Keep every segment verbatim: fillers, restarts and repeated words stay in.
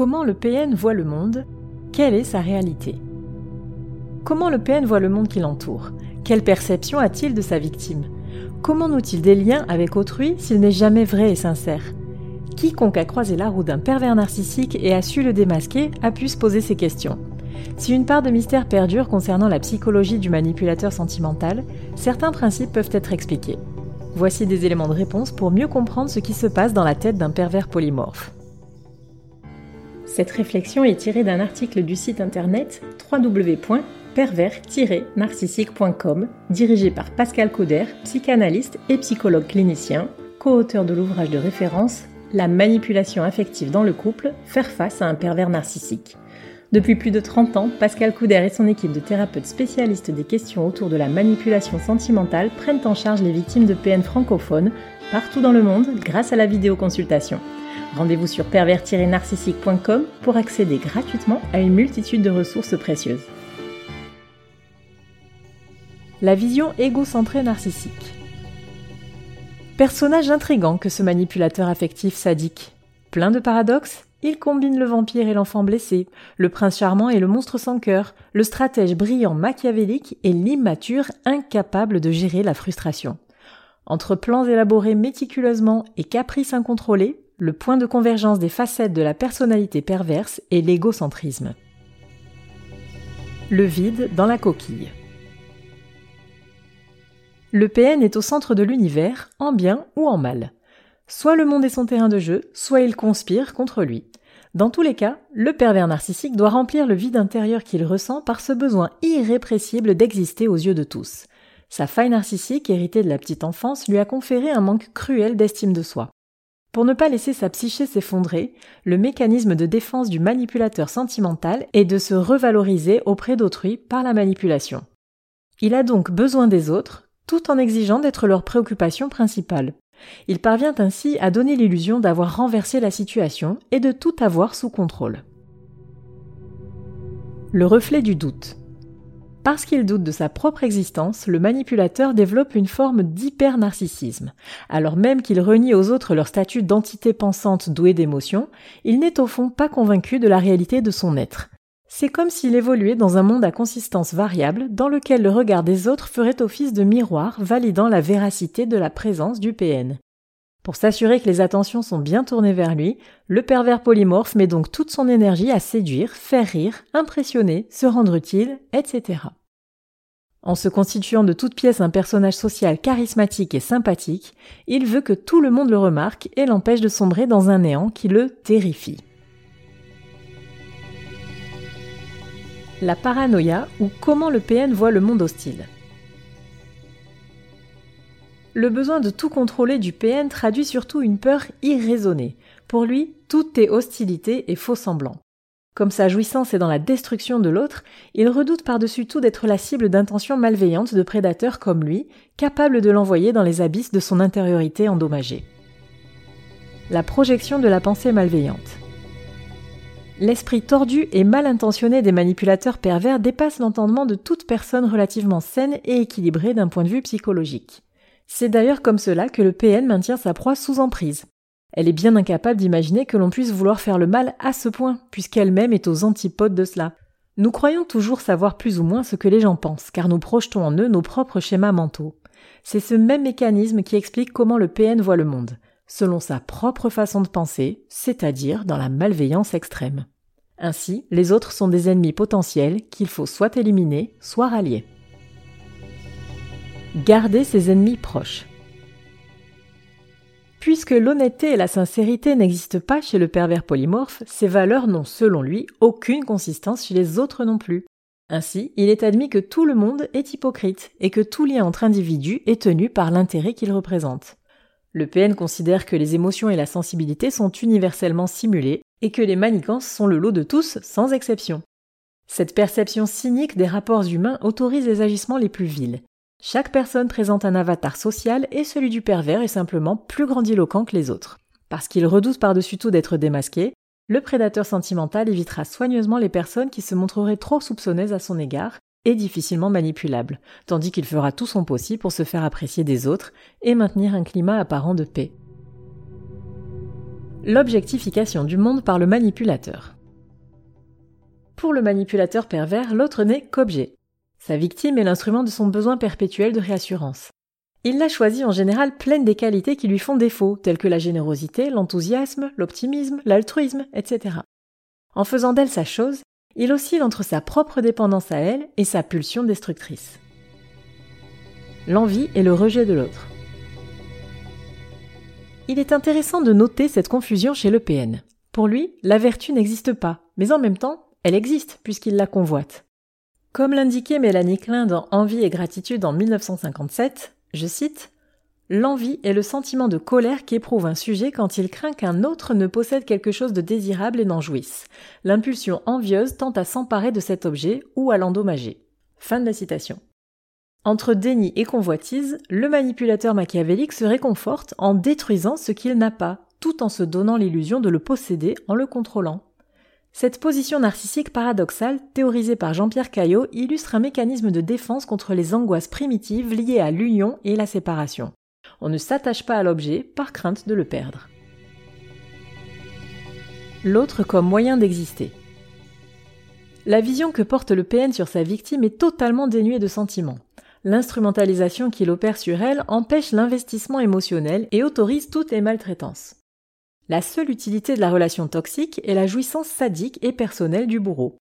comment le P N voit le monde, quelle est sa réalité. Comment le P N voit le monde qui l'entoure? Quelle perception a-t-il de sa victime? Comment noue-t-il des liens avec autrui s'il n'est jamais vrai et sincère? Quiconque a croisé la roue d'un pervers narcissique et a su le démasquer a pu se poser ces questions. Si une part de mystère perdure concernant la psychologie du manipulateur sentimental, certains principes peuvent être expliqués. Voici des éléments de réponse pour mieux comprendre ce qui se passe dans la tête d'un pervers polymorphe. Cette réflexion est tirée d'un article du site internet w w w point pervers tiret narcissique point com dirigé par Pascal Coudert, psychanalyste et psychologue clinicien, co-auteur de l'ouvrage de référence « La manipulation affective dans le couple, faire face à un pervers narcissique ». Depuis plus de trente ans, Pascal Coudert et son équipe de thérapeutes spécialistes des questions autour de la manipulation sentimentale prennent en charge les victimes de P N francophones partout dans le monde grâce à la vidéoconsultation. Rendez-vous sur pervers tiret narcissique point com pour accéder gratuitement à une multitude de ressources précieuses. La vision égocentrée narcissique. Personnage intrigant que ce manipulateur affectif sadique. Plein de paradoxes. Il combine le vampire et l'enfant blessé, le prince charmant et le monstre sans cœur, le stratège brillant machiavélique et l'immature incapable de gérer la frustration. Entre plans élaborés méticuleusement et caprices incontrôlés, le point de convergence des facettes de la personnalité perverse est l'égocentrisme. Le vide dans la coquille. Le P N est au centre de l'univers, en bien ou en mal. Soit le monde est son terrain de jeu, soit il conspire contre lui. Dans tous les cas, le pervers narcissique doit remplir le vide intérieur qu'il ressent par ce besoin irrépressible d'exister aux yeux de tous. Sa faille narcissique, héritée de la petite enfance, lui a conféré un manque cruel d'estime de soi. Pour ne pas laisser sa psyché s'effondrer, le mécanisme de défense du manipulateur sentimental est de se revaloriser auprès d'autrui par la manipulation. Il a donc besoin des autres, tout en exigeant d'être leur préoccupation principale. Il parvient ainsi à donner l'illusion d'avoir renversé la situation et de tout avoir sous contrôle. Le reflet du doute. Parce qu'il doute de sa propre existence, le manipulateur développe une forme d'hyper-narcissisme. Alors même qu'il renie aux autres leur statut d'entité pensante douée d'émotions, il n'est au fond pas convaincu de la réalité de son être. C'est comme s'il évoluait dans un monde à consistance variable dans lequel le regard des autres ferait office de miroir validant la véracité de la présence du P N. Pour s'assurer que les attentions sont bien tournées vers lui, le pervers polymorphe met donc toute son énergie à séduire, faire rire, impressionner, se rendre utile, et cetera. En se constituant de toutes pièces un personnage social charismatique et sympathique, il veut que tout le monde le remarque et l'empêche de sombrer dans un néant qui le terrifie. La paranoïa ou comment le P N voit le monde hostile. Le besoin de tout contrôler du P N traduit surtout une peur irraisonnée. Pour lui, tout est hostilité et faux-semblant. Comme sa jouissance est dans la destruction de l'autre, il redoute par-dessus tout d'être la cible d'intentions malveillantes de prédateurs comme lui, capables de l'envoyer dans les abysses de son intériorité endommagée. La projection de la pensée malveillante. L'esprit tordu et mal intentionné des manipulateurs pervers dépasse l'entendement de toute personne relativement saine et équilibrée d'un point de vue psychologique. C'est d'ailleurs comme cela que le P N maintient sa proie sous emprise. Elle est bien incapable d'imaginer que l'on puisse vouloir faire le mal à ce point, puisqu'elle-même est aux antipodes de cela. Nous croyons toujours savoir plus ou moins ce que les gens pensent, car nous projetons en eux nos propres schémas mentaux. C'est ce même mécanisme qui explique comment le P N voit le monde, selon sa propre façon de penser, c'est-à-dire dans la malveillance extrême. Ainsi, les autres sont des ennemis potentiels qu'il faut soit éliminer, soit rallier. Garder ses ennemis proches. Puisque l'honnêteté et la sincérité n'existent pas chez le pervers polymorphe, ces valeurs n'ont, selon lui, aucune consistance chez les autres non plus. Ainsi, il est admis que tout le monde est hypocrite et que tout lien entre individus est tenu par l'intérêt qu'il représente. Le P N considère que les émotions et la sensibilité sont universellement simulées et que les manigances sont le lot de tous, sans exception. Cette perception cynique des rapports humains autorise les agissements les plus vils. Chaque personne présente un avatar social et celui du pervers est simplement plus grandiloquent que les autres. Parce qu'il redoute par-dessus tout d'être démasqué, le prédateur sentimental évitera soigneusement les personnes qui se montreraient trop soupçonneuses à son égard, est difficilement manipulable, tandis qu'il fera tout son possible pour se faire apprécier des autres et maintenir un climat apparent de paix. l'objectification du monde par le manipulateur. Pour le manipulateur pervers, l'autre n'est qu'objet. Sa victime est l'instrument de son besoin perpétuel de réassurance. Il l'a choisie en général pleine des qualités qui lui font défaut, telles que la générosité, l'enthousiasme, l'optimisme, l'altruisme, et cetera. En faisant d'elle sa chose, il oscille entre sa propre dépendance à elle et sa pulsion destructrice. L'envie et le rejet de l'autre. Il est intéressant de noter cette confusion chez le P N. Pour lui, la vertu n'existe pas, mais en même temps, elle existe puisqu'il la convoite. Comme l'indiquait Mélanie Klein dans Envie et gratitude en mille neuf cent cinquante-sept, je cite « L'envie est le sentiment de colère qu'éprouve un sujet quand il craint qu'un autre ne possède quelque chose de désirable et n'en jouisse. L'impulsion envieuse tend à s'emparer de cet objet ou à l'endommager. » Fin de la citation. Entre déni et convoitise, le manipulateur machiavélique se réconforte en détruisant ce qu'il n'a pas, tout en se donnant l'illusion de le posséder en le contrôlant. Cette position narcissique paradoxale, théorisée par Jean-Pierre Caillot, illustre un mécanisme de défense contre les angoisses primitives liées à l'union et la séparation. On ne s'attache pas à l'objet par crainte de le perdre. L'autre comme moyen d'exister. La vision que porte le P N sur sa victime est totalement dénuée de sentiments. L'instrumentalisation qu'il opère sur elle empêche l'investissement émotionnel et autorise toutes les maltraitances. La seule utilité de la relation toxique est la jouissance sadique et personnelle du bourreau.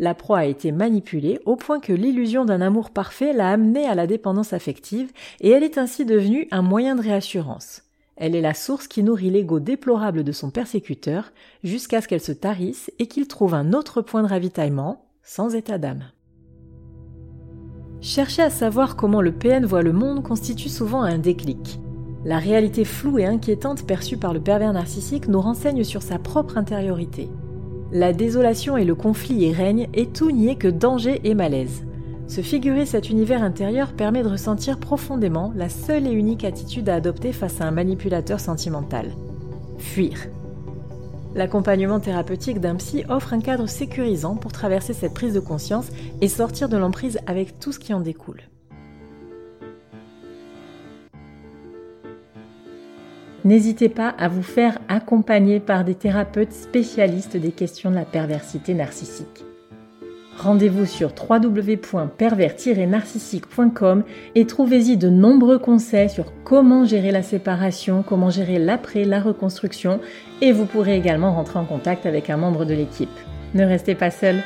La proie a été manipulée au point que l'illusion d'un amour parfait l'a amenée à la dépendance affective et elle est ainsi devenue un moyen de réassurance. Elle est la source qui nourrit l'ego déplorable de son persécuteur jusqu'à ce qu'elle se tarisse et qu'il trouve un autre point de ravitaillement, sans état d'âme. Chercher à savoir comment le P N voit le monde constitue souvent un déclic. La réalité floue et inquiétante perçue par le pervers narcissique nous renseigne sur sa propre intériorité. La désolation et le conflit y règnent et tout n'y est que danger et malaise. Se figurer cet univers intérieur permet de ressentir profondément la seule et unique attitude à adopter face à un manipulateur sentimental. Fuir. L'accompagnement thérapeutique d'un psy offre un cadre sécurisant pour traverser cette prise de conscience et sortir de l'emprise avec tout ce qui en découle. N'hésitez pas à vous faire accompagner par des thérapeutes spécialistes des questions de la perversité narcissique. Rendez-vous sur w w w point pervers tiret narcissique point com et trouvez-y de nombreux conseils sur comment gérer la séparation, comment gérer l'après, la reconstruction et vous pourrez également rentrer en contact avec un membre de l'équipe. Ne restez pas seul.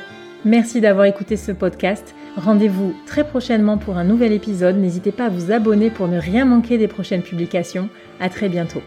Merci d'avoir écouté ce podcast. Rendez-vous très prochainement pour un nouvel épisode. N'hésitez pas à vous abonner pour ne rien manquer des prochaines publications. À très bientôt.